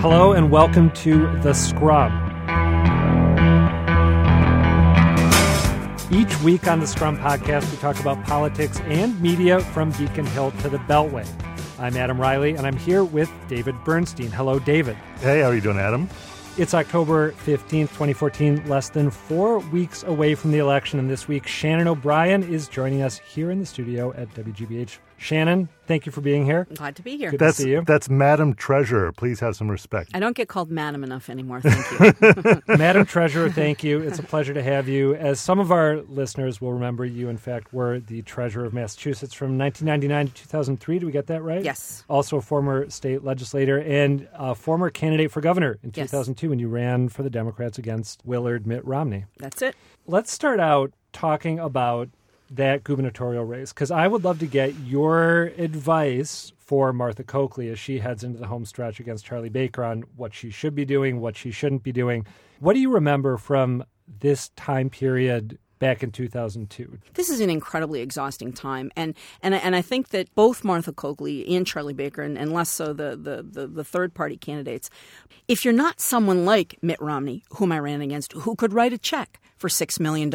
Hello and welcome to The Scrum. Each week on The Scrum Podcast, we talk about politics and media from Beacon Hill to the Beltway. I'm Adam Riley, and I'm here with David Bernstein. Hello, David. Hey, how are you doing, Adam? It's October 15th, 2014, less than 4 weeks away from the election, and this week Shannon O'Brien is joining us here in the studio at WGBH. Shannon, thank you for being here. I'm glad to be here. Good to see you. That's Madam Treasurer. Please have some respect. I don't get called Madam enough anymore. Thank you. Madam Treasurer, thank you. It's a pleasure to have you. As some of our listeners will remember, you, in fact, were the Treasurer of Massachusetts from 1999 to 2003. Do we get that right? Yes. Also a former state legislator and a former candidate for governor in 2002 when you ran for the Democrats against Willard Mitt Romney. That's it. Let's start out talking about that gubernatorial race, because I would love to get your advice for Martha Coakley as she heads into the home stretch against Charlie Baker on what she should be doing, what she shouldn't be doing. What do you remember from this time period back in 2002? This is an incredibly exhausting time. And I think that both Martha Coakley and Charlie Baker, and less so the third-party candidates, if you're not someone like Mitt Romney, whom I ran against, who could write a check for $6 million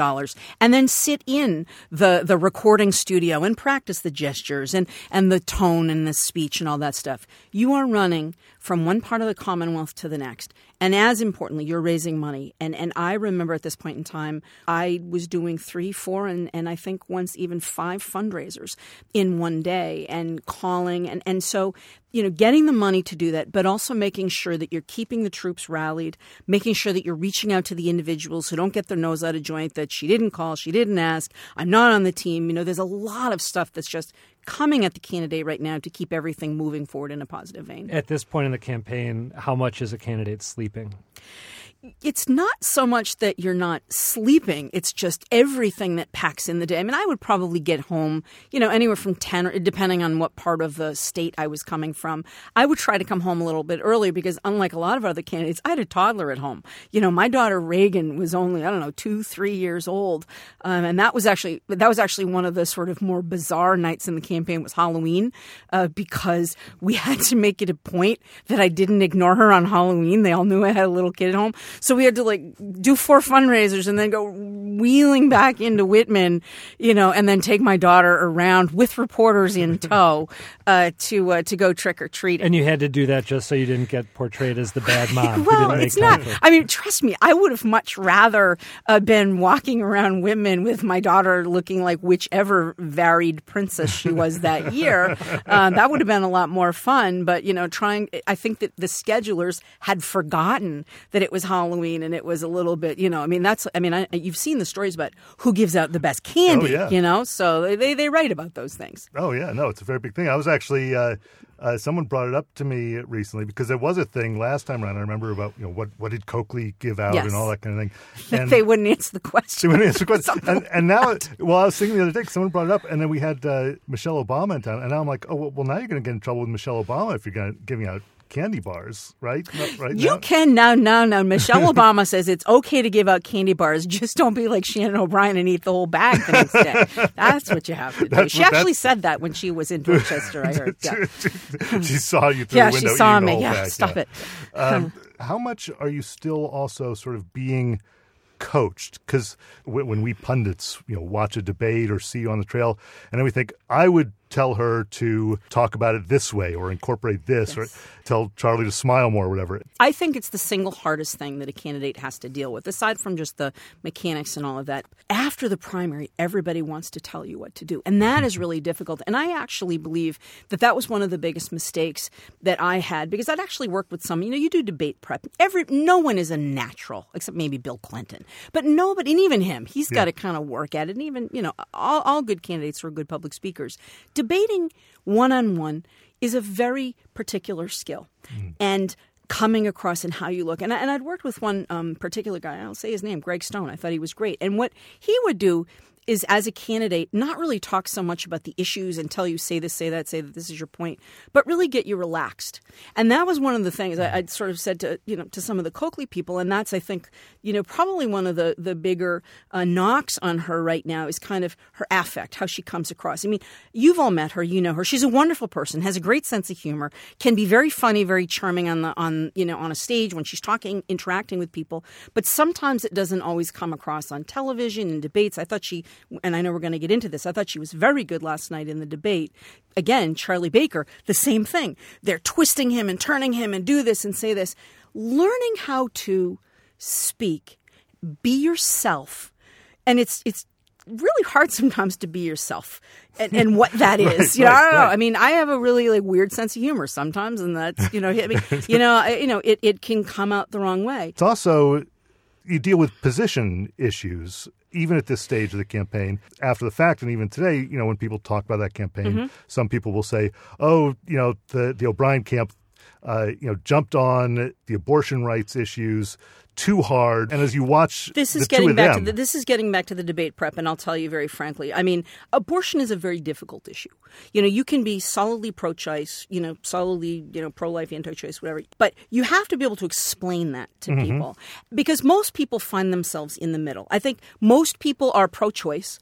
and then sit in the recording studio and practice the gestures and the tone and the speech and all that stuff, you are running from one part of the Commonwealth to the next. And as importantly, you're raising money. And I remember at this point in time, I was doing 3, 4, and I think once even 5 fundraisers in one day and calling. And so, you know, getting the money to do that, but also making sure that you're keeping the troops rallied, making sure that you're reaching out to the individuals who don't get their nose out of joint, that she didn't call, she didn't ask, I'm not on the team. You know, there's a lot of stuff that's just coming at the candidate right now to keep everything moving forward in a positive vein. At this point in the campaign, how much is a candidate sleeping? It's not so much that you're not sleeping. It's just everything that packs in the day. I mean, I would probably get home, you know, anywhere from 10, depending on what part of the state I was coming from. I would try to come home a little bit earlier because unlike a lot of other candidates, I had a toddler at home. You know, my daughter Reagan was only, 2, 3 years old. And that was actually one of the sort of more bizarre nights in the campaign was Halloween because we had to make it a point that I didn't ignore her on Halloween. They all knew I had a little kid at home. So we had to do 4 fundraisers and then go wheeling back into Whitman, you know, and then take my daughter around with reporters in tow to go trick or treating. And you had to do that just so you didn't get portrayed as the bad mom. Well, it's not. I mean, trust me, I would have much rather been walking around Whitman with my daughter looking like whichever varied princess she was that year. That would have been a lot more fun. But, you know, I think that the schedulers had forgotten that it was Halloween, and it was a little bit, you know, I mean, you've seen the stories about who gives out the best candy, you know, so they write about those things. Oh, yeah. No, it's a very big thing. I was actually, someone brought it up to me recently because there was a thing last time around. I remember about, you know, what did Coakley give out and all that kind of thing. And they wouldn't answer the question. And now, I was thinking the other day, someone brought it up, and then we had Michelle Obama in town, and now I'm like, now you're going to get in trouble with Michelle Obama if you're giving out candy bars, right? No. Michelle Obama says it's okay to give out candy bars. Just don't be like Shannon O'Brien and eat the whole bag the next day. That's what you have to do. She actually said that when she was in Dorchester, I heard. Yeah. She saw you through the window. She saw me. Stop it. How much are you still also sort of being coached? Because when we pundits, you know, watch a debate or see you on the trail, and then we think, I would tell her to talk about it this way or incorporate this or tell Charlie to smile more or whatever. I think it's the single hardest thing that a candidate has to deal with, aside from just the mechanics and all of that. After the primary, everybody wants to tell you what to do. And that is really difficult. And I actually believe that was one of the biggest mistakes that I had, because I'd actually worked with some, you know, you do debate prep. No one is a natural, except maybe Bill Clinton. But nobody, and even him, he's got to kind of work at it. And even, you know, all good candidates who are good public speakers. Debating one-on-one is a very particular skill, and coming across in how you look. And I'd worked with one particular guy. I'll say his name, Greg Stone. I thought he was great. And what he would do is, as a candidate, not really talk so much about the issues and tell you, say that, this is your point, but really get you relaxed. And that was one of the things I'd sort of said to some of the Coakley people. And that's, I think, probably one of the bigger knocks on her right now is kind of her affect, how she comes across. I mean, you've all met her, you know her. She's a wonderful person, has a great sense of humor, can be very funny, very charming on a stage when she's talking, interacting with people. But sometimes it doesn't always come across on television and debates. I thought she, and I know we're going to get into this, I thought she was very good last night in the debate. Again, Charlie Baker, the same thing. They're twisting him and turning him and do this and say this. Learning how to speak, be yourself. And it's really hard sometimes to be yourself and what that is. Right. I mean, I have a really weird sense of humor sometimes, and that's, it can come out the wrong way. It's also, you deal with position issues, even at this stage of the campaign, after the fact, and even today, when people talk about that campaign, mm-hmm. some people will say, the O'Brien camp, jumped on the abortion rights issues too hard. And as you watch this is getting back to the debate prep, and I'll tell you very frankly, I mean, abortion is a very difficult issue. You can be solidly pro-choice, solidly, pro-life, anti-choice, whatever. But you have to be able to explain that to mm-hmm. people, because most people find themselves in the middle. I think most people are pro-choice.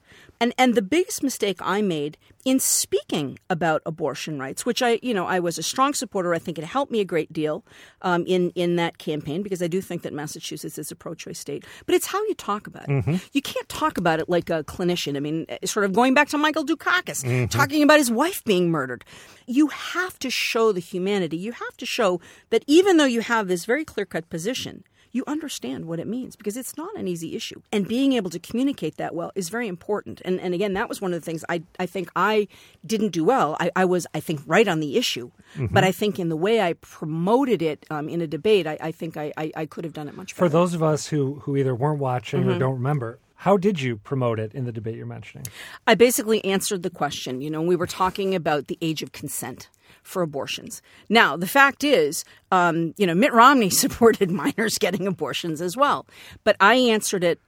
And the biggest mistake I made in speaking about abortion rights, which I was a strong supporter. I think it helped me a great deal in that campaign, because I do think that Massachusetts is a pro-choice state. But it's how you talk about it. Mm-hmm. You can't talk about it like a clinician. I mean, sort of going back to Michael Dukakis, mm-hmm. talking about his wife being murdered. You have to show the humanity. You have to show that even though you have this very clear-cut position, you understand what it means, because it's not an easy issue. And being able to communicate that well is very important. And again, that was one of the things I think I didn't do well. I was, I think, right on the issue. Mm-hmm. But I think in the way I promoted it in a debate, I think I could have done it much better. For those of us who either weren't watching mm-hmm. or don't remember, how did you promote it in the debate you're mentioning? I basically answered the question. We were talking about the age of consent for abortions. Now, the fact is, Mitt Romney supported minors getting abortions as well. But I answered it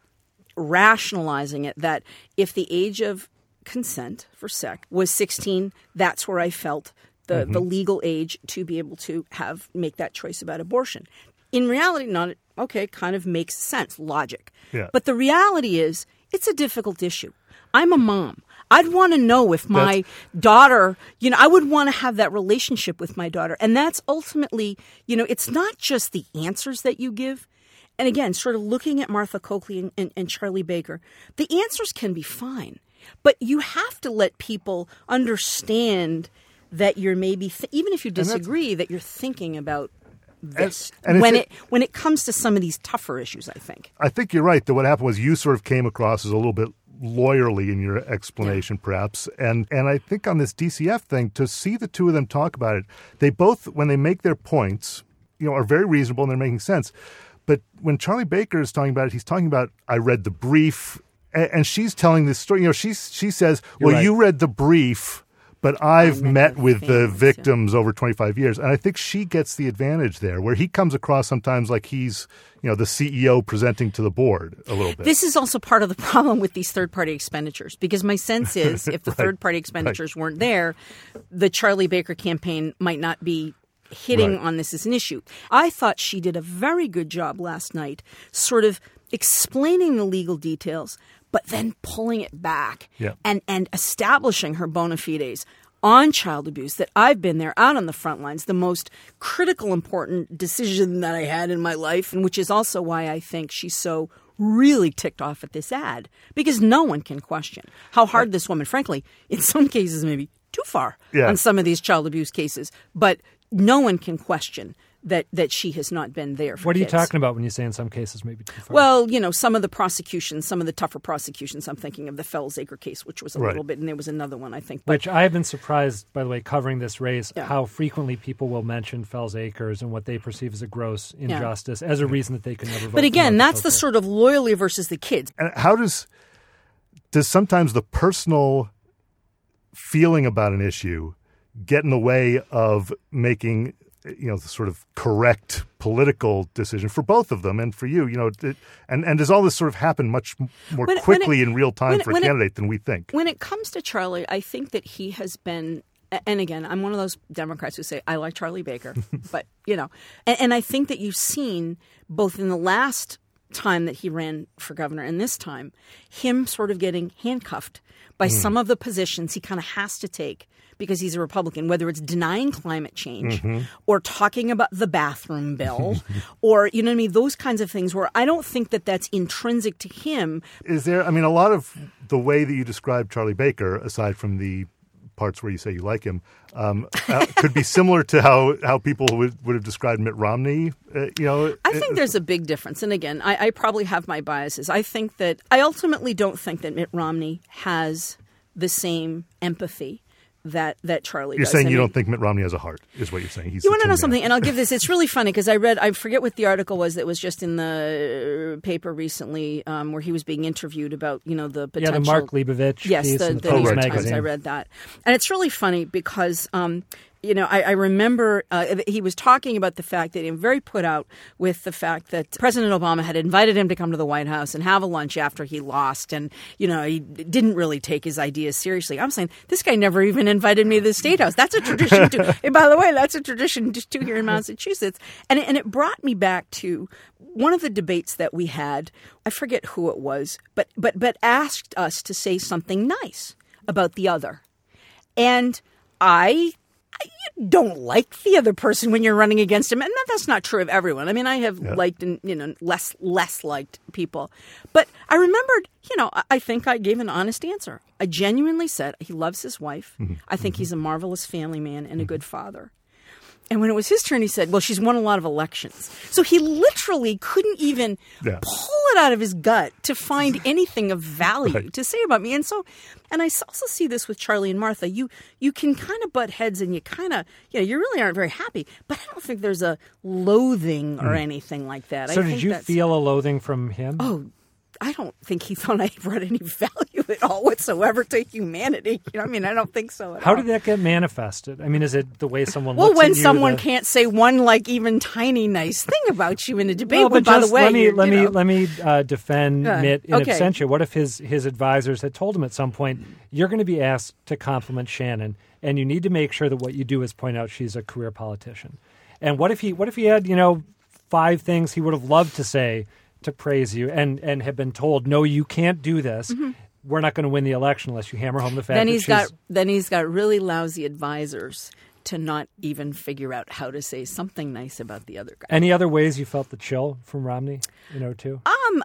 rationalizing it that if the age of consent for sex was 16, that's where I felt mm-hmm. the legal age to be able to make that choice about abortion. In reality, not okay, kind of makes sense, logic. Yeah. But the reality is, it's a difficult issue. I'm a mom. I'd want to know if my daughter, I would want to have that relationship with my daughter. And that's ultimately, it's not just the answers that you give. And again, sort of looking at Martha Coakley and Charlie Baker, the answers can be fine. But you have to let people understand that you're maybe, even if you disagree, that you're thinking about this and when it comes to some of these tougher issues, I think. I think you're right that what happened was you sort of came across as a little bit lawyerly in your explanation, perhaps. And I think on this DCF thing, to see the two of them talk about it, they both, when they make their points, are very reasonable and they're making sense. But when Charlie Baker is talking about it, he's talking about, I read the brief, and she's telling this story. She says, well, right. You read the brief, but I've met with the victims over 25 years. And I think she gets the advantage there, where he comes across sometimes like he's, the CEO presenting to the board a little bit. This is also part of the problem with these third-party expenditures, because my sense is if the right. third-party expenditures right. weren't there, the Charlie Baker campaign might not be hitting right. on this as an issue. I thought she did a very good job last night sort of explaining the legal details, but then pulling it back and establishing her bona fides on child abuse, that I've been there out on the front lines, the most critical, important decision that I had in my life, and which is also why I think she's so really ticked off at this ad, because no one can question how hard this woman, frankly, in some cases maybe too far on some of these child abuse cases, but no one can question that she has not been there for. What are you talking about when you say in some cases maybe too far? Well, some of the prosecutions, some of the tougher prosecutions, I'm thinking of the Fells Acres case, which was a little bit, and there was another one, I think. But, which I have been surprised, by the way, covering this race, how frequently people will mention Fells Acres and what they perceive as a gross injustice as a reason that they can never vote. But again, that's the sort of loyalty versus the kids. And how does sometimes the personal feeling about an issue get in the way of making you know, the sort of correct political decision for both of them and for you, you know, and does all this sort of happen much more quickly in real time for a candidate than we think? When it comes to Charlie, I think that he has been, and again, I'm one of those Democrats who say, I like Charlie Baker, but, you know, and I think that you've seen both in the last time that he ran for governor and this time, him sort of getting handcuffed by some of the positions he kind of has to take because he's a Republican, whether it's denying climate change or talking about the bathroom bill or, you know what I mean, those kinds of things where I don't think that that's intrinsic to him. Is there, I mean, a lot of the way that you describe Charlie Baker, aside from the parts where you say you like him, could be similar to how people would have described Mitt Romney. You know, I think there's a big difference. And again, I probably have my biases. I think that I ultimately don't think that Mitt Romney has the same empathy that Charlie does. You're saying don't think Mitt Romney has a heart, is what you're saying. You want to know something, and I'll give this. It's really funny because I forget what the article was that was just in the paper recently where he was being interviewed about, you know, the potential. Yeah, the Mark Leibovich. Yes, the News Times. I read that. And it's really funny because, you know, I remember he was talking about the fact that he was very put out with the fact that President Obama had invited him to come to the White House and have a lunch after he lost. And, you know, he didn't really take his ideas seriously. I'm saying this guy never even invited me to the State House. That's a tradition, too. And by the way, that's a tradition, too, here in Massachusetts. And it brought me back to one of the debates that we had. I forget who it was, but asked us to say something nice about the other. And you don't like the other person when you're running against him. And that's not true of everyone. I mean, I have liked and, you know, less liked people. But I remembered, you know, I think I gave an honest answer. I genuinely said he loves his wife. I think he's a marvelous family man and a good father. And when it was his turn, he said, well, she's won a lot of elections. So he literally couldn't even pull it out of his gut to find anything of value to say about me. And so, and I also see this with Charlie and Martha. You can kind of butt heads and you kind of, you know, you really aren't very happy. But I don't think there's a loathing or anything like that. So I did you feel a loathing from him? Oh, I don't think he thought I brought any value at all whatsoever to humanity. You know, I mean, I don't think so at all. How did that get manifested? I mean, is it the way someone looks at you? Well, when someone can't say one, like, even tiny nice thing about you in a debate. Well, but by the way, let me defend Mitt in absentia. What if his advisors had told him at some point, you're going to be asked to compliment Shannon, and you need to make sure that what you do is point out she's a career politician. And what if he had, you know, 5 things he would have loved to say to praise you and have been told, no, you can't do this. We're not going to win the election unless you hammer home the fact then he's got really lousy advisors to not even figure out how to say something nice about the other guy. Any other ways you felt the chill from Romney in 02? I've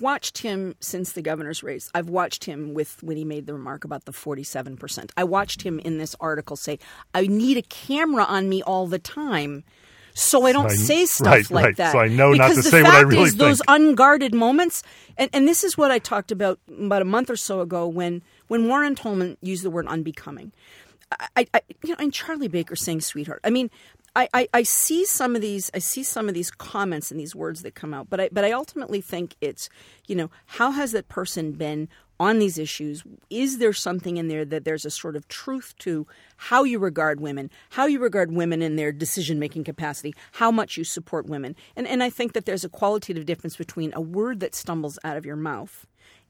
watched him since the governor's race. I've watched him when he made the remark about the 47%. I watched him in this article say, I need a camera on me all the time. So I don't say stuff like that. So I know not to say what I really think. Because the fact is those unguarded moments, and this is what I talked about a month or so ago when Warren Tolman used the word unbecoming. And Charlie Baker saying sweetheart. I mean, I see some of these comments and these words that come out, but I ultimately think it's, you know, how has that person been on these issues? Is there something in there that there's a sort of truth to how you regard women, in their decision-making capacity, how much you support women? And I think that there's a qualitative difference between a word that stumbles out of your mouth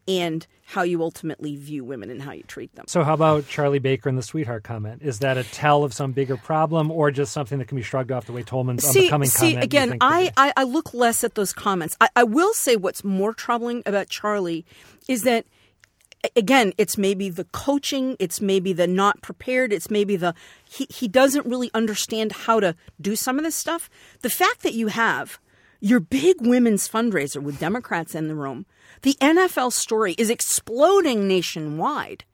and how you ultimately view women and how you treat them. So how about Charlie Baker and the sweetheart comment? Is that a tell of some bigger problem or just something that can be shrugged off the way Tolman's unbecoming comment? See, again, I look less at those comments. I will say what's more troubling about Charlie is that, again, it's maybe the coaching, it's maybe the not prepared, it's maybe the he doesn't really understand how to do some of this stuff. The fact that you have your big women's fundraiser with Democrats in the room, the NFL story is exploding nationwide,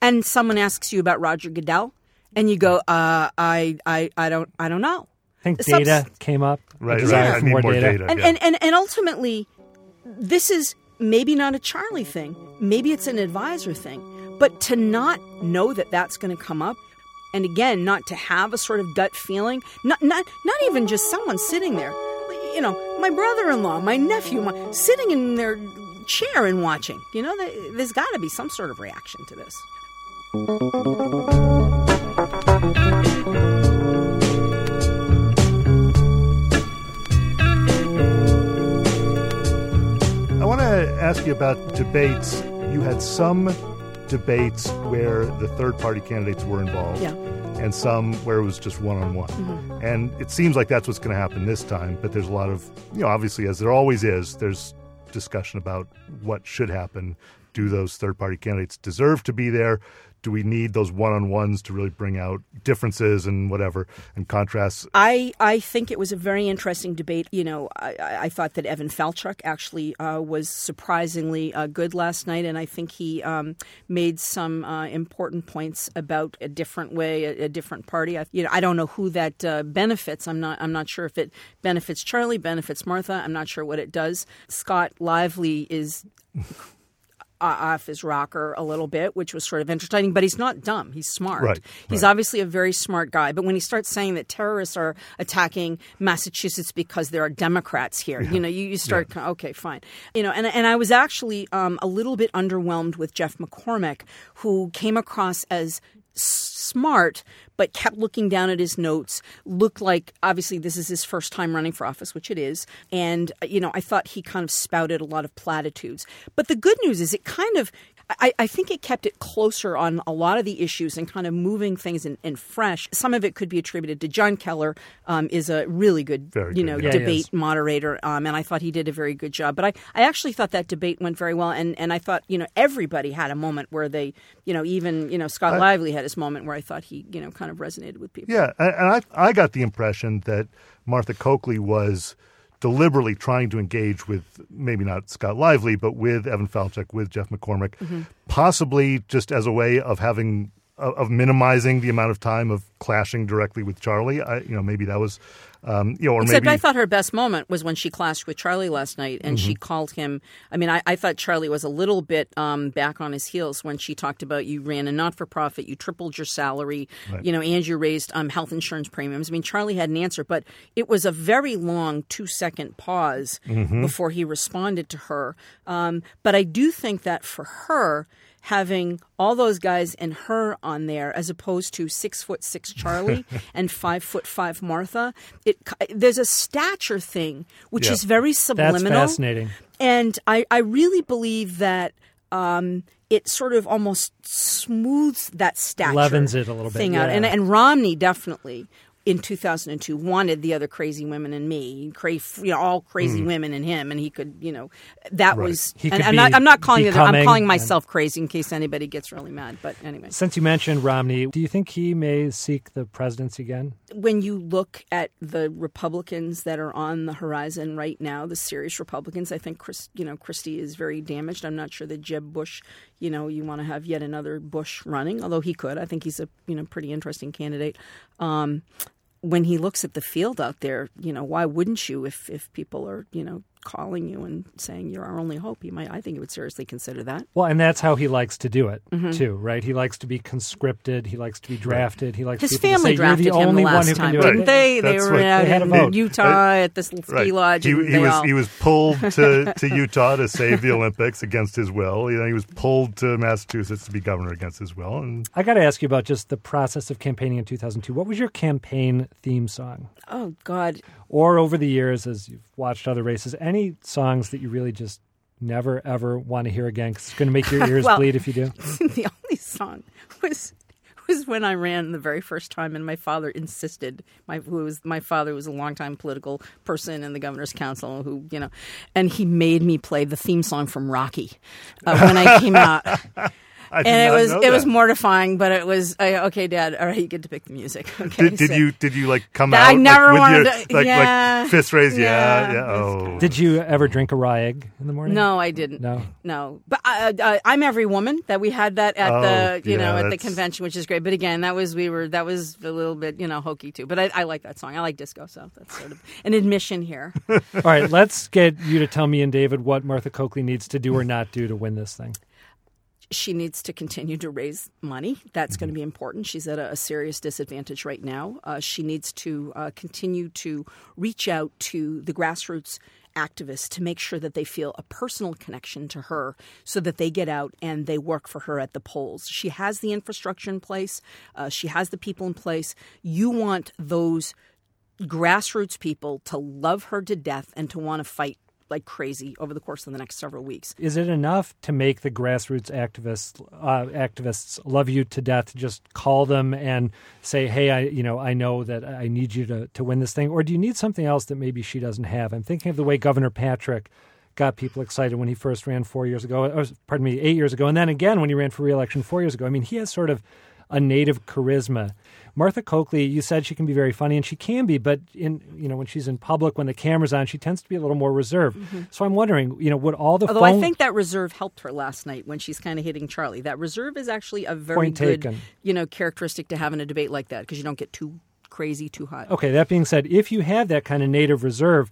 and someone asks you about Roger Goodell, and you go, I don't know. I think data came up. Right. I need more data. And ultimately, this is maybe not a Charlie thing. Maybe it's an advisor thing. But to not know that that's going to come up, and again, not to have a sort of gut feeling, not even just someone sitting there, you know, my brother-in-law, my nephew, sitting in their chair and watching. You know, there's got to be some sort of reaction to this. I want to ask you about debates. You had some debates where the third-party candidates were involved. Yeah. And some where it was just one-on-one. Mm-hmm. And it seems like that's what's going to happen this time, but there's a lot of, you know, obviously, as there always is, there's discussion about what should happen. Do those third-party candidates deserve to be there? Do we need those one-on-ones to really bring out differences and whatever and contrasts? I think it was a very interesting debate. You know, I thought that Evan Falchuk actually was surprisingly good last night, and I think he made some important points about a different way, a different party. I don't know who that benefits. I'm not sure if it benefits Charlie, benefits Martha. I'm not sure what it does. Scott Lively is off his rocker a little bit, which was sort of entertaining, but he's not dumb. He's smart. Right, he's obviously a very smart guy. But when he starts saying that terrorists are attacking Massachusetts because there are Democrats here, yeah. You know, you start, yeah. Okay, fine. You know, and I was actually a little bit underwhelmed with Jeff McCormick, who came across as smart, but kept looking down at his notes, looked like obviously this is his first time running for office, which it is. And, you know, I thought he kind of spouted a lot of platitudes. But the good news is it kind of, I think it kept it closer on a lot of the issues and kind of moving things in fresh. Some of it could be attributed to John Keller, is a really good, debate moderator. And I thought he did a very good job. But I actually thought that debate went very well. And I thought, you know, everybody had a moment where they, you know, even, you know, Scott Lively had his moment where I thought he, you know, kind of resonated with people. Yeah. And I got the impression that Martha Coakley was deliberately trying to engage with, maybe not Scott Lively, but with Evan Falchuk, with Jeff McCormick, mm-hmm. possibly just as a way of having of minimizing the amount of time of clashing directly with Charlie. Maybe that was, or except maybe I thought her best moment was when she clashed with Charlie last night, and mm-hmm. she called him. I mean, I thought Charlie was a little bit back on his heels when she talked about you ran a not-for-profit, you tripled your salary, right. You know, and you raised health insurance premiums. I mean, Charlie had an answer, but it was a very long 2-second pause mm-hmm. before he responded to her. But I do think that for her, having all those guys and her on there, as opposed to 6'6" Charlie and 5'5" Martha, there's a stature thing which is very subliminal. That's fascinating, and I really believe that it sort of almost smooths that stature, leavens it a little bit thing out, and Romney definitely. In 2002, wanted the other crazy women and me, all crazy women and him, and he could, you know, that right. was. He and I'm not calling it. I'm calling myself crazy in case anybody gets really mad. But anyway, since you mentioned Romney, do you think he may seek the presidency again? When you look at the Republicans that are on the horizon right now, the serious Republicans, I think Christie is very damaged. I'm not sure that Jeb Bush, you know, you want to have yet another Bush running, although he could. I think he's a pretty interesting candidate. When he looks at the field out there, you know, why wouldn't you if people are, you know, calling you and saying you're our only hope? I think he would seriously consider that. Well, and that's how he likes to do it, mm-hmm. too, right? He likes to be conscripted. He likes to be drafted. He likes his family drafted you're the him only last one who time, didn't it? They? They were out in Utah at the ski lodge. He was pulled to Utah to save the Olympics against his will. You know, he was pulled to Massachusetts to be governor against his will. And I got to ask you about just the process of campaigning in 2002. What was your campaign theme song? Oh, God. Or over the years, as you've watched other races, any songs that you really just never, ever want to hear again because it's going to make your ears bleed if you do? The only song was when I ran the very first time, and my father insisted. My father was a longtime political person in the governor's council, who and he made me play the theme song from Rocky when I came out. And it was mortifying, but it was okay, Dad. All right, you get to pick the music. Okay, did you like come out? I never wanted to. Like fist raised. Yeah. Oh. Did you ever drink a rye egg in the morning? No, I didn't. No. But I'm every woman that we had that at at the convention, which is great. But again, that was a little bit hokey too. But I like that song. I like disco, so that's sort of an admission here. All right, let's get you to tell me and David what Martha Coakley needs to do or not do to win this thing. She needs to continue to raise money. That's going to be important. She's at a serious disadvantage right now. She needs to continue to reach out to the grassroots activists to make sure that they feel a personal connection to her so that they get out and they work for her at the polls. She has the infrastructure in place. She has the people in place. You want those grassroots people to love her to death and to want to fight like crazy over the course of the next several weeks. Is it enough to make the grassroots activists love you to death? Just call them and say, "Hey, I know that I need you to win this thing," or do you need something else that maybe she doesn't have? I'm thinking of the way Governor Patrick got people excited when he first ran 8 years ago, and then again when he ran for re-election 4 years ago. I mean, he has sort of a native charisma. Martha Coakley, you said she can be very funny, and she can be, but when she's in public, when the camera's on, she tends to be a little more reserved. Mm-hmm. So I'm wondering, would all the I think that reserve helped her last night when she's kind of hitting Charlie. That reserve is actually a very good, characteristic to have in a debate like that, because you don't get too crazy, too hot. Okay, that being said, if you have that kind of native reserve,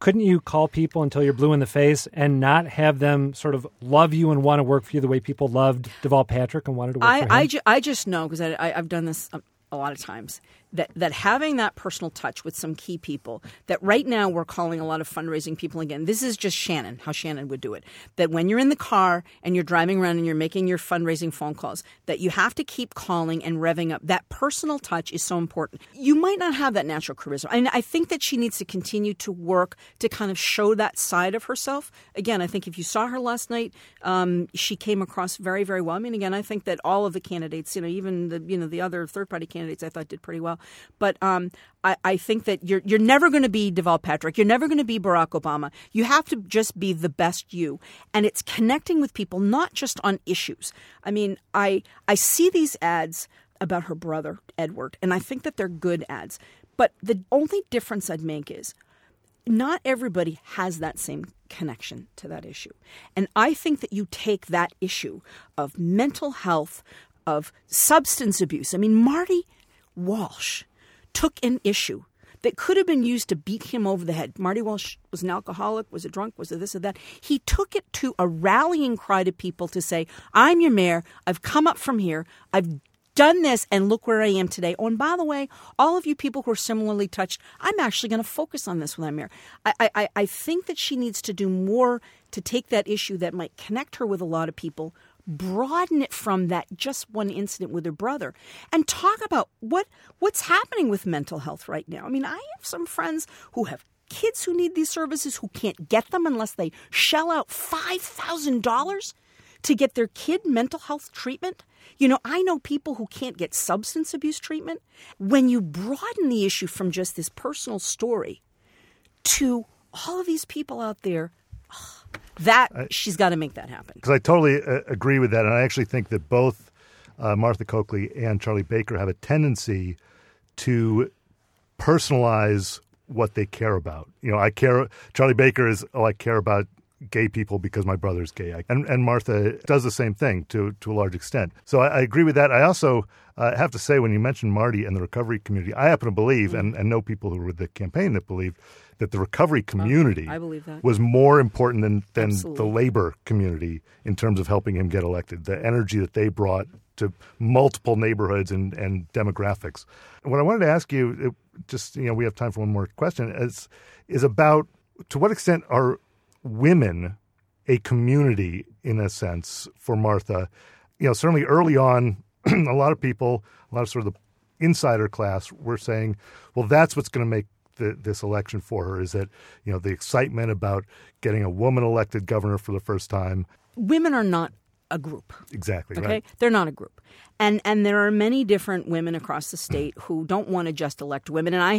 couldn't you call people until you're blue in the face and not have them sort of love you and want to work for you the way people loved Deval Patrick and wanted to work for him? I just know, because I've done this a lot of times, that having that personal touch with some key people, that right now we're calling a lot of fundraising people again. This is just Shannon, how Shannon would do it. That when you're in the car and you're driving around and you're making your fundraising phone calls, that you have to keep calling and revving up. That personal touch is so important. You might not have that natural charisma. And I think that she needs to continue to work to kind of show that side of herself. Again, I think if you saw her last night, she came across very, very well. I mean, again, I think that all of the candidates, even the other third-party candidates, I thought did pretty well. But I think that you're never going to be Deval Patrick. You're never going to be Barack Obama. You have to just be the best you. And it's connecting with people, not just on issues. I mean, I see these ads about her brother, Edward, and I think that they're good ads. But the only difference I'd make is not everybody has that same connection to that issue. And I think that you take that issue of mental health, of substance abuse. I mean, Marty Walsh took an issue that could have been used to beat him over the head. Marty Walsh was an alcoholic, was a drunk, was a this or that. He took it to a rallying cry to people to say, "I'm your mayor. I've come up from here. I've done this, and look where I am today. Oh, and by the way, all of you people who are similarly touched, I'm actually going to focus on this when I'm mayor." I think that she needs to do more to take that issue that might connect her with a lot of people, broaden it from that just one incident with her brother, and talk about what's happening with mental health right now. I mean, I have some friends who have kids who need these services who can't get them unless they shell out $5,000 to get their kid mental health treatment. I know people who can't get substance abuse treatment. When you broaden the issue from just this personal story to all of these people out there, she's got to make that happen. Because I totally agree with that. And I actually think that both Martha Coakley and Charlie Baker have a tendency to personalize what they care about. Charlie Baker is, I care about gay people because my brother's gay. And Martha does the same thing to a large extent. So I agree with that. I also have to say, when you mentioned Marty and the recovery community, I happen to believe, and know people who were with the campaign that believed, that the recovery community was more important than the labor community in terms of helping him get elected, the energy that they brought to multiple neighborhoods and demographics. And what I wanted to ask you, we have time for one more question, is about to what extent are women a community, in a sense, for Martha? Certainly early on, a lot of sort of the insider class were saying, well, that's what's going to make this election for her, is that the excitement about getting a woman elected governor for the first time. Women are not a group. Exactly. Okay? Right. They're not a group. And there are many different women across the state who don't want to just elect women. And I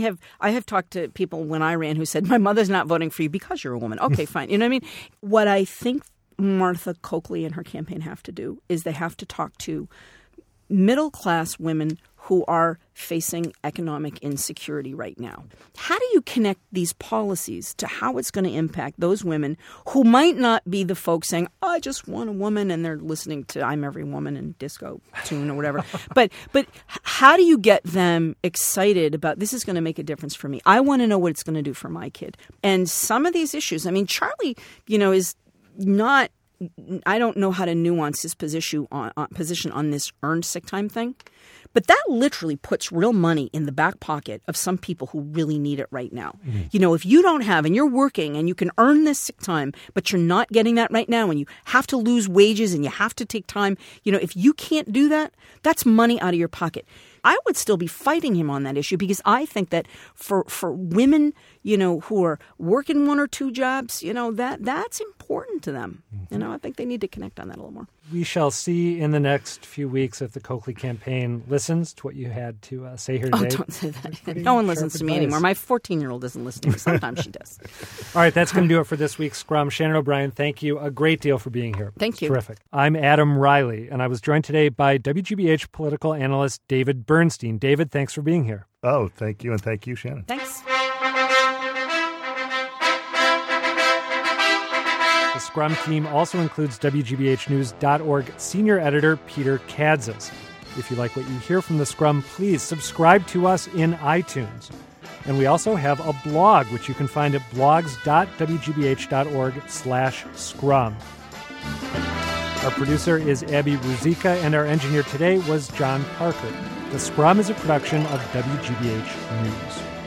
have talked to people when I ran who said, "My mother's not voting for you because you're a woman." Okay, fine. You know what I mean? What I think Martha Coakley and her campaign have to do is they have to talk to middle-class women who are facing economic insecurity right now. How do you connect these policies to how it's going to impact those women who might not be the folks saying, "Oh, I just want a woman," and they're listening to "I'm Every Woman" and disco tune or whatever. But how do you get them excited about, this is going to make a difference for me? I want to know what it's going to do for my kid. And some of these issues, I mean, Charlie, is not, I don't know how to nuance his position on this earned sick time thing. But that literally puts real money in the back pocket of some people who really need it right now. Mm-hmm. You know, if you don't have, and you're working and you can earn this sick time, but you're not getting that right now, and you have to lose wages and you have to take time, you know, if you can't do that, that's money out of your pocket. I would still be fighting him on that issue because I think that for women, you know, who are working one or two jobs, you know, that's important to them. Mm-hmm. You know, I think they need to connect on that a little more. We shall see in the next few weeks if the Coakley campaign listens to what you had to say here today. Oh, don't say that. No one listens to me anymore. My 14-year-old doesn't listen to me. Sometimes she does. All right, that's going to do it for this week's Scrum. Shannon O'Brien, thank you a great deal for being here. Thank you. Terrific. I'm Adam Riley, and I was joined today by WGBH political analyst David Bernstein. David, thanks for being here. Oh, thank you, and thank you, Shannon. Thanks. The Scrum team also includes WGBHnews.org senior editor Peter Kadzis. If you like what you hear from The Scrum, please subscribe to us in iTunes. And we also have a blog, which you can find at blogs.wgbh.org/scrum. Our producer is Abby Ruzica, and our engineer today was John Parker. The Scrum is a production of WGBH News.